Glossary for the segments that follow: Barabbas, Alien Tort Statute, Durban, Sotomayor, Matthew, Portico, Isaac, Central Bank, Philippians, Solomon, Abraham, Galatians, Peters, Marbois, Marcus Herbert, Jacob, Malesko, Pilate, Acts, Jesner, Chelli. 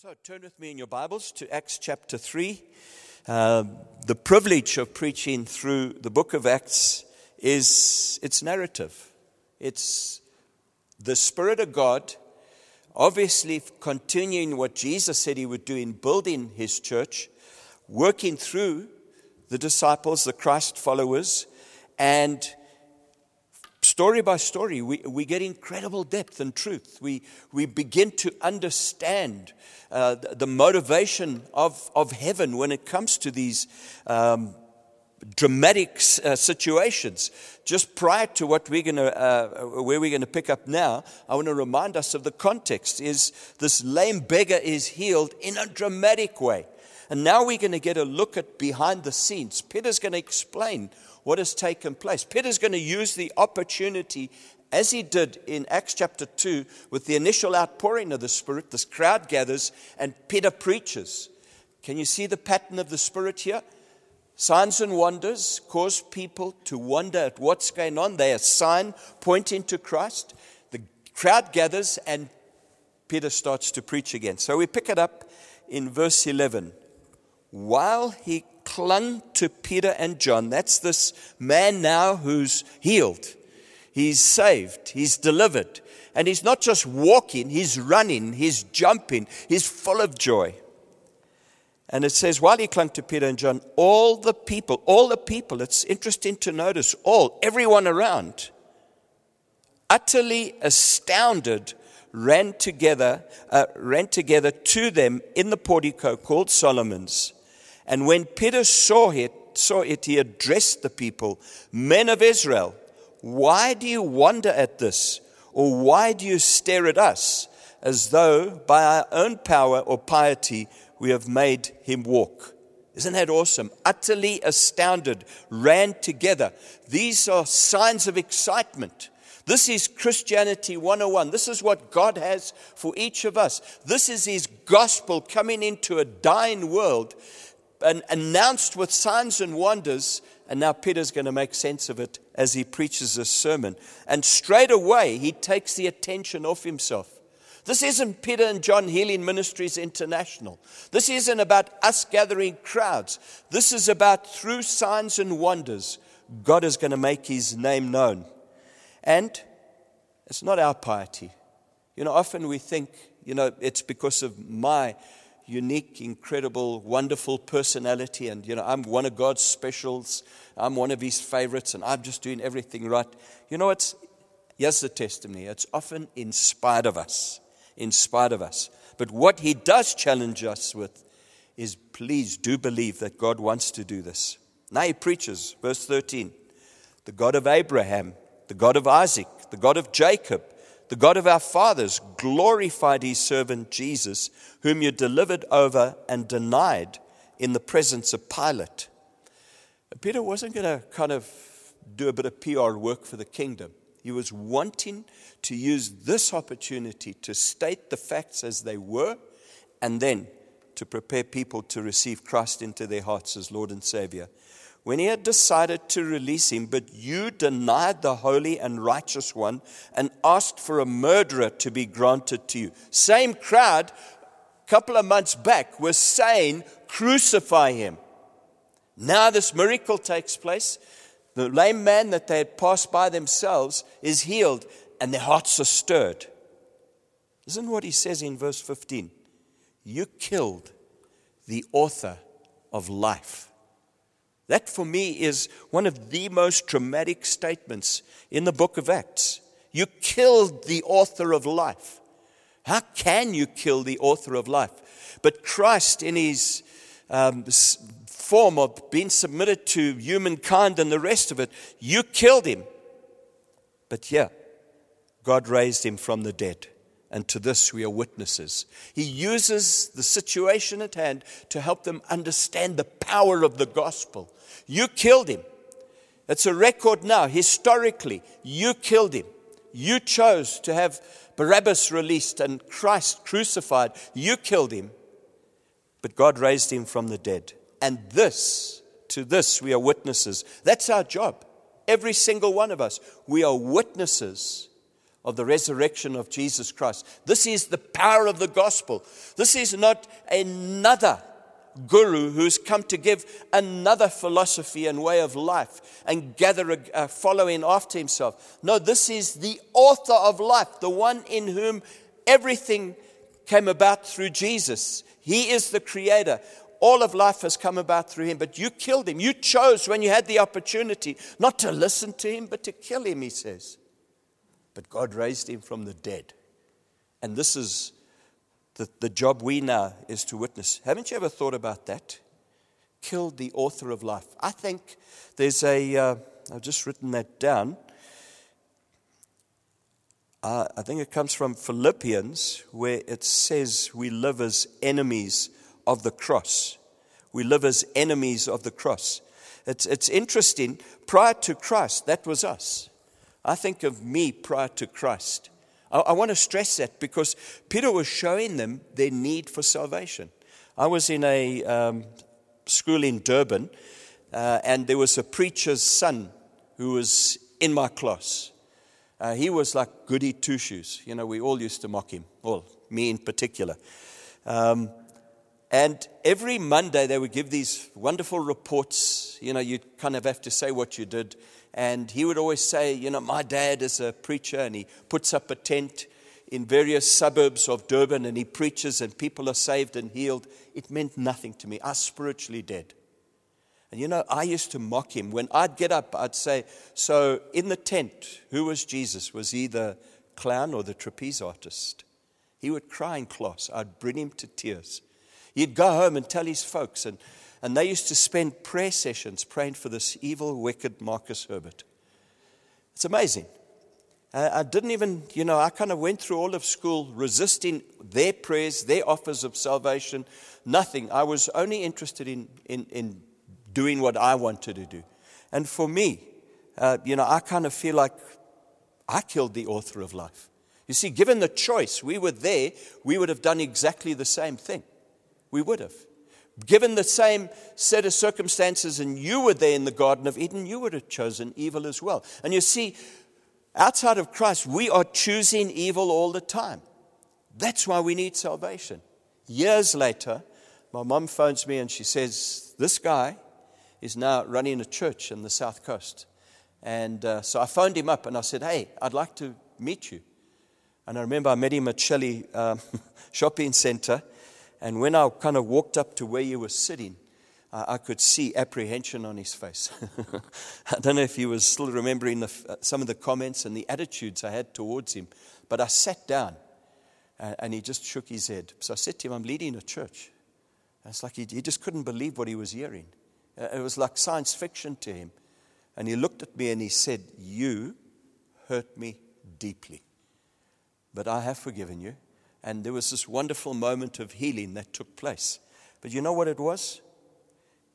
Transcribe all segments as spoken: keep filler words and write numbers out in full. So turn with me in your Bibles to Acts chapter three. Uh, the privilege of preaching through the book of Acts is its narrative. It's the Spirit of God, obviously continuing what Jesus said he would do in building his church, working through the disciples, the Christ followers, and story by story, we, we get incredible depth and truth. We we begin to understand uh, the, the motivation of, of heaven when it comes to these um, dramatic uh, situations. Just prior to what we're going to uh, where we're going to pick up now, I want to remind us of the context. Is this lame beggar is healed in a dramatic way, and now we're going to get a look at behind the scenes. Peter's going to explain what has taken place. Peter's going to use the opportunity, as he did in Acts chapter two, with the initial outpouring of the Spirit. This crowd gathers and Peter preaches. Can you see the pattern of the Spirit here? Signs and wonders cause people to wonder at what's going on. They are a sign pointing to Christ. The crowd gathers and Peter starts to preach again. So we pick it up in verse eleven. While he clung to Peter and John. That's this man now who's healed. He's saved. He's delivered. And he's not just walking, he's running, he's jumping, he's full of joy. And it says, while he clung to Peter and John, all the people, all the people, it's interesting to notice, all, everyone around, utterly astounded, ran together, uh, ran together to them in the portico called Solomon's. And when Peter saw it, saw it, he addressed the people, men of Israel, why do you wonder at this? Or why do you stare at us as though by our own power or piety we have made him walk? Isn't that awesome? Utterly astounded, ran together. These are signs of excitement. This is Christianity one oh one. This is what God has for each of us. This is his gospel coming into a dying world and announced with signs and wonders, and now Peter's going to make sense of it as he preaches this sermon. And straight away, he takes the attention off himself. This isn't Peter and John Healing Ministries International. This isn't about us gathering crowds. This is about through signs and wonders, God is going to make his name known. And it's not our piety. You know, often we think, you know, it's because of my unique, incredible, wonderful personality, and you know, I'm one of God's specials, I'm one of his favorites, and I'm just doing everything right. You know, it's, here's the testimony, it's often in spite of us, in spite of us. But what he does challenge us with is, please do believe that God wants to do this. Now he preaches, verse thirteen, the God of Abraham, the God of Isaac, the God of Jacob, the God of our fathers glorified his servant Jesus, whom you delivered over and denied in the presence of Pilate. Peter wasn't going to kind of do a bit of P R work for the kingdom. He was wanting to use this opportunity to state the facts as they were, and then to prepare people to receive Christ into their hearts as Lord and Savior. When he had decided to release him, but you denied the holy and righteous one and asked for a murderer to be granted to you. Same crowd, a couple of months back, was saying, crucify him. Now this miracle takes place. The lame man that they had passed by themselves is healed, and their hearts are stirred. Isn't what he says in verse fifteen? You killed the author of life. That for me is one of the most dramatic statements in the book of Acts. You killed the author of life. How can you kill the author of life? But Christ, in his um, form of being submitted to humankind and the rest of it, you killed him. But yeah, God raised him from the dead. And to this we are witnesses. He uses the situation at hand to help them understand the power of the gospel. You killed him. It's a record now. Historically, you killed him. You chose to have Barabbas released and Christ crucified. You killed him. But God raised him from the dead. And this, to this we are witnesses. That's our job. Every single one of us. We are witnesses of the resurrection of Jesus Christ. This is the power of the gospel. This is not another guru who's come to give another philosophy and way of life and gather a, a following after himself. No, this is the author of life, the one in whom everything came about through Jesus. He is the creator. All of life has come about through him, but you killed him. You chose when you had the opportunity not to listen to him, but to kill him, he says. But God raised him from the dead. And this is the, the job we now is to witness. Haven't you ever thought about that? Killed the author of life. I think there's a, uh, I've just written that down. Uh, I think it comes from Philippians, where it says we live as enemies of the cross. We live as enemies of the cross. It's, it's interesting. Prior to Christ, that was us. I think of me prior to Christ. I, I want to stress that because Peter was showing them their need for salvation. I was in a um, school in Durban, uh, and there was a preacher's son who was in my class. Uh, he was like goody two-shoes. You know, we all used to mock him, well, me in particular. Um, and every Monday they would give these wonderful reports. You know, you kind of have to say what you did. And he would always say, you know, my dad is a preacher, and he puts up a tent in various suburbs of Durban, and he preaches, and people are saved and healed. It meant nothing to me. I spiritually did. And, you know, I used to mock him. When I'd get up, I'd say, so in the tent, who was Jesus? Was he the clown or the trapeze artist? He would cry in class. I'd bring him to tears. He'd go home and tell his folks, and And they used to spend prayer sessions praying for this evil, wicked Marcus Herbert. It's amazing. I didn't even, you know, I kind of went through all of school resisting their prayers, their offers of salvation, nothing. I was only interested in in, in doing what I wanted to do. And for me, uh, you know, I kind of feel like I killed the author of life. You see, given the choice, we were there, we would have done exactly the same thing. We would have. Given the same set of circumstances and you were there in the Garden of Eden, you would have chosen evil as well. And you see, outside of Christ, we are choosing evil all the time. That's why we need salvation. Years later, my mom phones me and she says, this guy is now running a church in the South Coast. And uh, so I phoned him up and I said, hey, I'd like to meet you. And I remember I met him at Chelli um, shopping center. And when I kind of walked up to where you were sitting, uh, I could see apprehension on his face. I don't know if he was still remembering the, uh, some of the comments and the attitudes I had towards him. But I sat down, and, and he just shook his head. So I said to him, I'm leading a church. And it's like he, he just couldn't believe what he was hearing. Uh, it was like science fiction to him. And he looked at me and he said, you hurt me deeply, but I have forgiven you. And there was this wonderful moment of healing that took place. But you know what it was?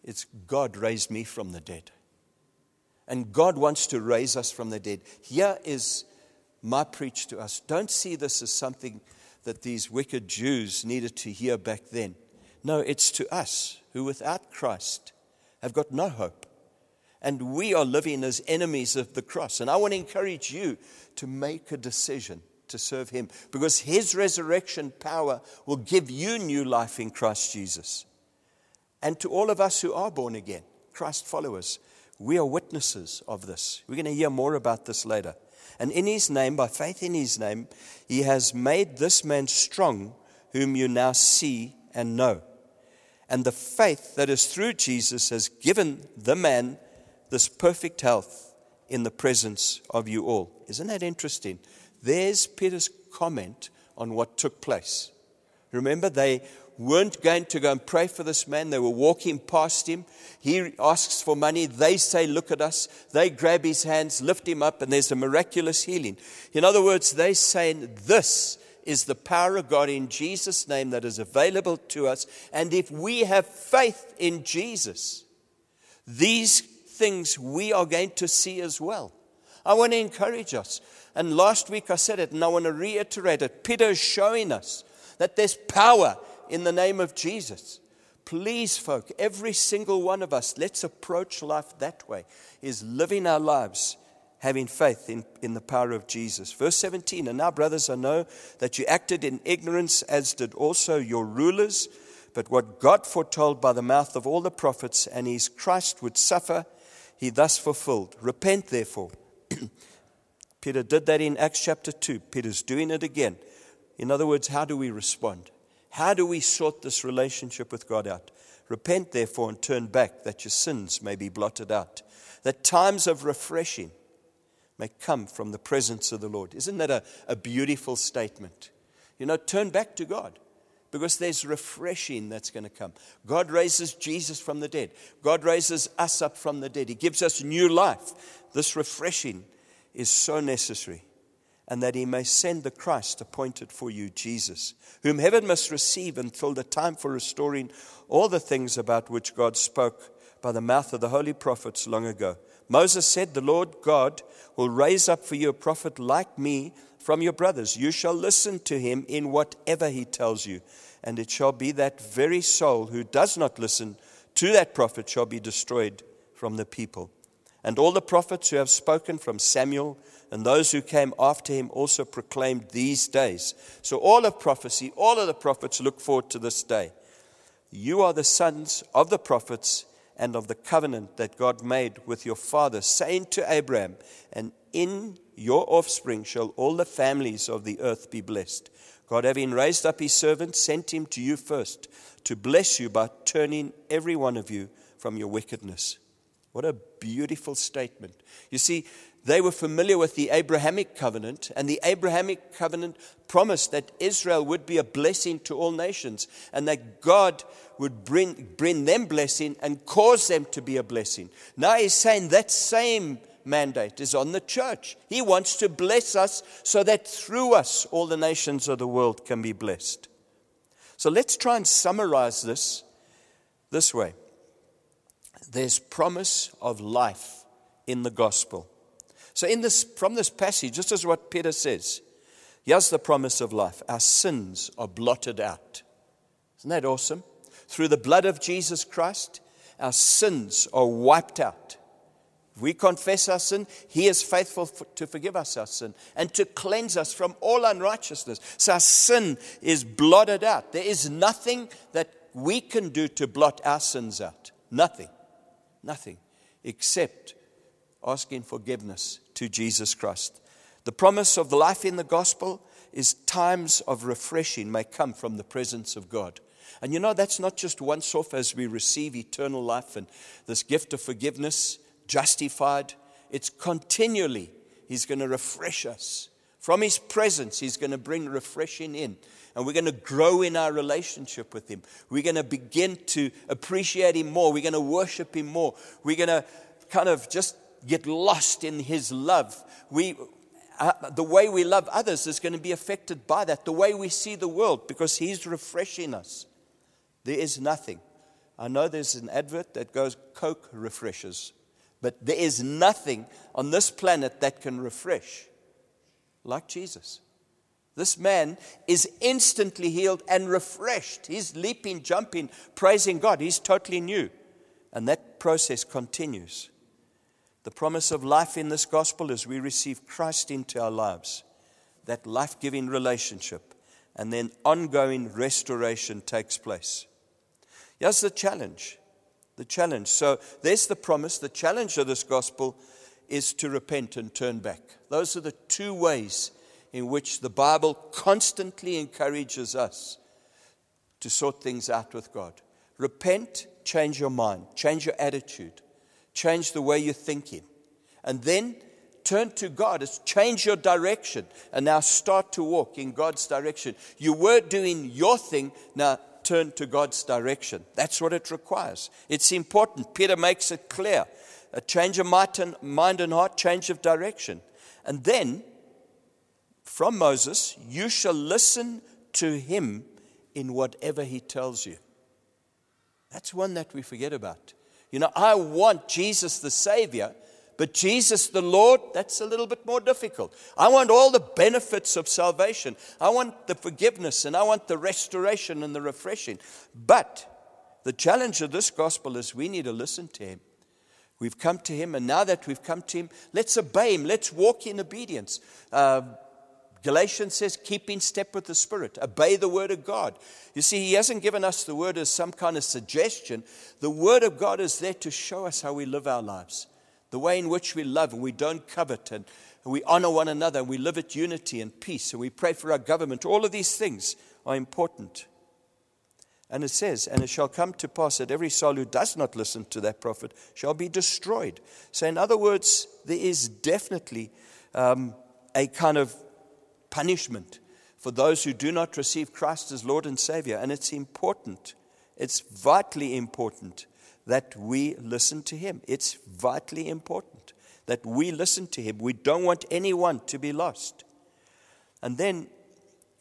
It's God raised me from the dead. And God wants to raise us from the dead. Here is my preach to us. Don't see this as something that these wicked Jews needed to hear back then. No, it's to us who without Christ have got no hope. And we are living as enemies of the cross. And I want to encourage you to make a decision to serve him, because his resurrection power will give you new life in Christ Jesus. And to all of us who are born again, Christ followers, we are witnesses of this. We're going to hear more about this later. And in his name, by faith in his name, he has made this man strong, whom you now see and know. And the faith that is through Jesus has given the man this perfect health in the presence of you all. Isn't that interesting? There's Peter's comment on what took place. Remember, they weren't going to go and pray for this man. They were walking past him. He asks for money. They say, look at us. They grab his hands, lift him up, and there's a miraculous healing. In other words, they're saying, this is the power of God in Jesus' name that is available to us. And if we have faith in Jesus, these things we are going to see as well. I want to encourage us. And last week I said it, and I want to reiterate it. Peter is showing us that there's power in the name of Jesus. Please, folk, every single one of us, let's approach life that way, is living our lives having faith in, in the power of Jesus. Verse seventeen, and now, brothers, I know that you acted in ignorance, as did also your rulers, but what God foretold by the mouth of all the prophets, and his Christ would suffer, he thus fulfilled. Repent, therefore. Peter did that in Acts chapter two. Peter's doing it again. In other words, how do we respond? How do we sort this relationship with God out? Repent, therefore, and turn back, that your sins may be blotted out, that times of refreshing may come from the presence of the Lord. Isn't that a, a beautiful statement? You know, turn back to God, because there's refreshing that's going to come. God raises Jesus from the dead. God raises us up from the dead. He gives us new life. This refreshing is so necessary. And that he may send the Christ appointed for you, Jesus, whom heaven must receive until the time for restoring all the things about which God spoke by the mouth of the holy prophets long ago. Moses said, the Lord God will raise up for you a prophet like me from your brothers. You shall listen to him in whatever he tells you. And it shall be that very soul who does not listen to that prophet shall be destroyed from the people. And all the prophets who have spoken from Samuel and those who came after him also proclaimed these days. So all of prophecy, all of the prophets look forward to this day. You are the sons of the prophets and of the covenant that God made with your father, saying to Abraham, and in your offspring shall all the families of the earth be blessed. God, having raised up his servant, sent him to you first to bless you by turning every one of you from your wickedness. What a beautiful statement. You see, they were familiar with the Abrahamic covenant, and the Abrahamic covenant promised that Israel would be a blessing to all nations, and that God would bring, bring them blessing and cause them to be a blessing. Now he's saying that same mandate is on the church. He wants to bless us so that through us all the nations of the world can be blessed. So let's try and summarize this this way. There's promise of life in the gospel. So in this, from this passage, this is what Peter says. Here's the promise of life. Our sins are blotted out. Isn't that awesome? Through the blood of Jesus Christ, our sins are wiped out. If we confess our sin, he is faithful to forgive us our sin and to cleanse us from all unrighteousness. So our sin is blotted out. There is nothing that we can do to blot our sins out. Nothing. Nothing except asking forgiveness to Jesus Christ. The promise of the life in the gospel is times of refreshing may come from the presence of God. And you know, that's not just once off as we receive eternal life and this gift of forgiveness, justified. It's continually. He's going to refresh us. From his presence, he's going to bring refreshing in. And we're going to grow in our relationship with him. We're going to begin to appreciate him more. We're going to worship him more. We're going to kind of just get lost in his love. We, uh, the way we love others is going to be affected by that. The way we see the world, because he's refreshing us. There is nothing. I know there's an advert that goes, Coke refreshes. But there is nothing on this planet that can refresh like Jesus. This man is instantly healed and refreshed. He's leaping, jumping, praising God. He's totally new. And that process continues. The promise of life in this gospel is we receive Christ into our lives, that life-giving relationship, and then ongoing restoration takes place. Here's the challenge. The challenge. So there's the promise. The challenge of this gospel is to repent and turn back. Those are the two ways in which the Bible constantly encourages us to sort things out with God. Repent, change your mind, change your attitude, change the way you're thinking. And then turn to God. It's change your direction and now start to walk in God's direction. You were doing your thing, now turn to God's direction. That's what it requires. It's important. Peter makes it clear. A change of mind and heart, change of direction. And then, from Moses, you shall listen to him in whatever he tells you. That's one that we forget about. You know, I want Jesus the Savior, but Jesus the Lord, that's a little bit more difficult. I want all the benefits of salvation. I want the forgiveness, and I want the restoration and the refreshing. But the challenge of this gospel is we need to listen to him. We've come to him, and now that we've come to him, let's obey him. Let's walk in obedience. Uh, Galatians says, keep in step with the Spirit. Obey the word of God. You see, he hasn't given us the word as some kind of suggestion. The word of God is there to show us how we live our lives, the way in which we love and we don't covet, and we honor one another, and we live at unity and peace, and we pray for our government. All of these things are important. And it says, and it shall come to pass that every soul who does not listen to that prophet shall be destroyed. So in other words, there is definitely um, a kind of punishment for those who do not receive Christ as Lord and Savior. And it's important. It's vitally important that we listen to him. It's vitally important that we listen to him. We don't want anyone to be lost. And then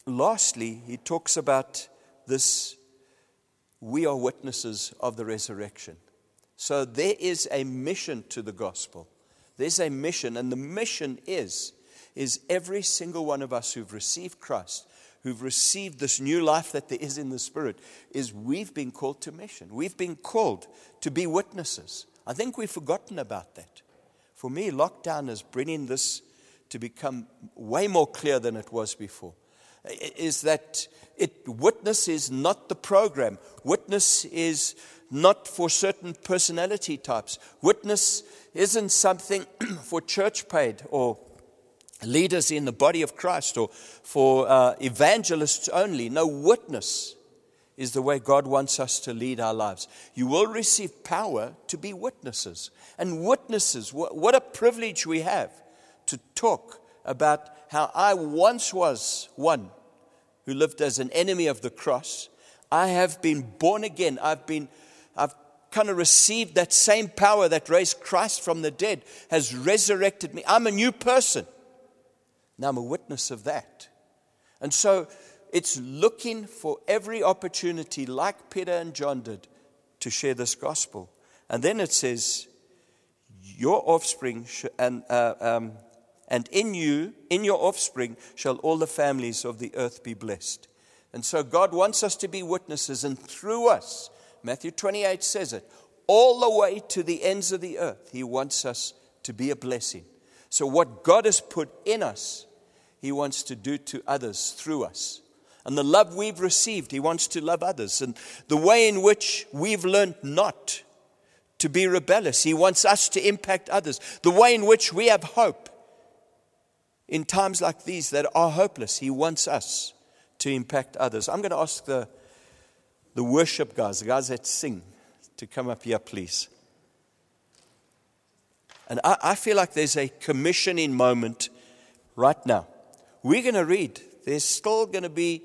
lastly, he talks about this: we are witnesses of the resurrection. So there is a mission to the gospel. There's a mission, and the mission is, is every single one of us who've received Christ, who've received this new life that there is in the Spirit, is we've been called to mission. We've been called to be witnesses. I think we've forgotten about that. For me, lockdown is bringing this to become way more clear than it was before. Is that it? Witness is not the program. Witness is not for certain personality types. Witness isn't something for church paid or leaders in the body of Christ or for uh, evangelists only. No, witness is the way God wants us to lead our lives. You will receive power to be witnesses. And witnesses, wh- what a privilege we have to talk about how I once was one who lived as an enemy of the cross. I have been born again. I've been, I've kind of received that same power that raised Christ from the dead, has resurrected me. I'm a new person. Now I'm a witness of that. And so it's looking for every opportunity, like Peter and John did, to share this gospel. And then it says, your offspring sh- and uh, um, and in you, in your offspring, shall all the families of the earth be blessed. And so God wants us to be witnesses, and through us, Matthew twenty-eight says it, all the way to the ends of the earth, he wants us to be a blessing. So what God has put in us, he wants to do to others through us. And the love we've received, he wants to love others. And the way in which we've learned not to be rebellious, he wants us to impact others. The way in which we have hope in times like these that are hopeless, he wants us to impact others. I'm going to ask the, the worship guys, the guys that sing, to come up here, please. And I, I feel like there's a commissioning moment right now. We're going to read. There's still going to be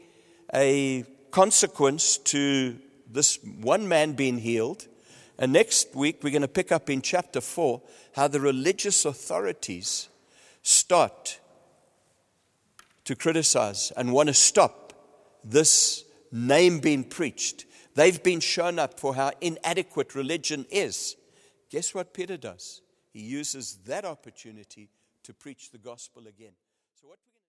a consequence to this one man being healed. And next week, we're going to pick up in chapter four how the religious authorities start to criticize and want to stop this name being preached. They've been shown up for how inadequate religion is. Guess what Peter does? He uses that opportunity to preach the gospel again. So what we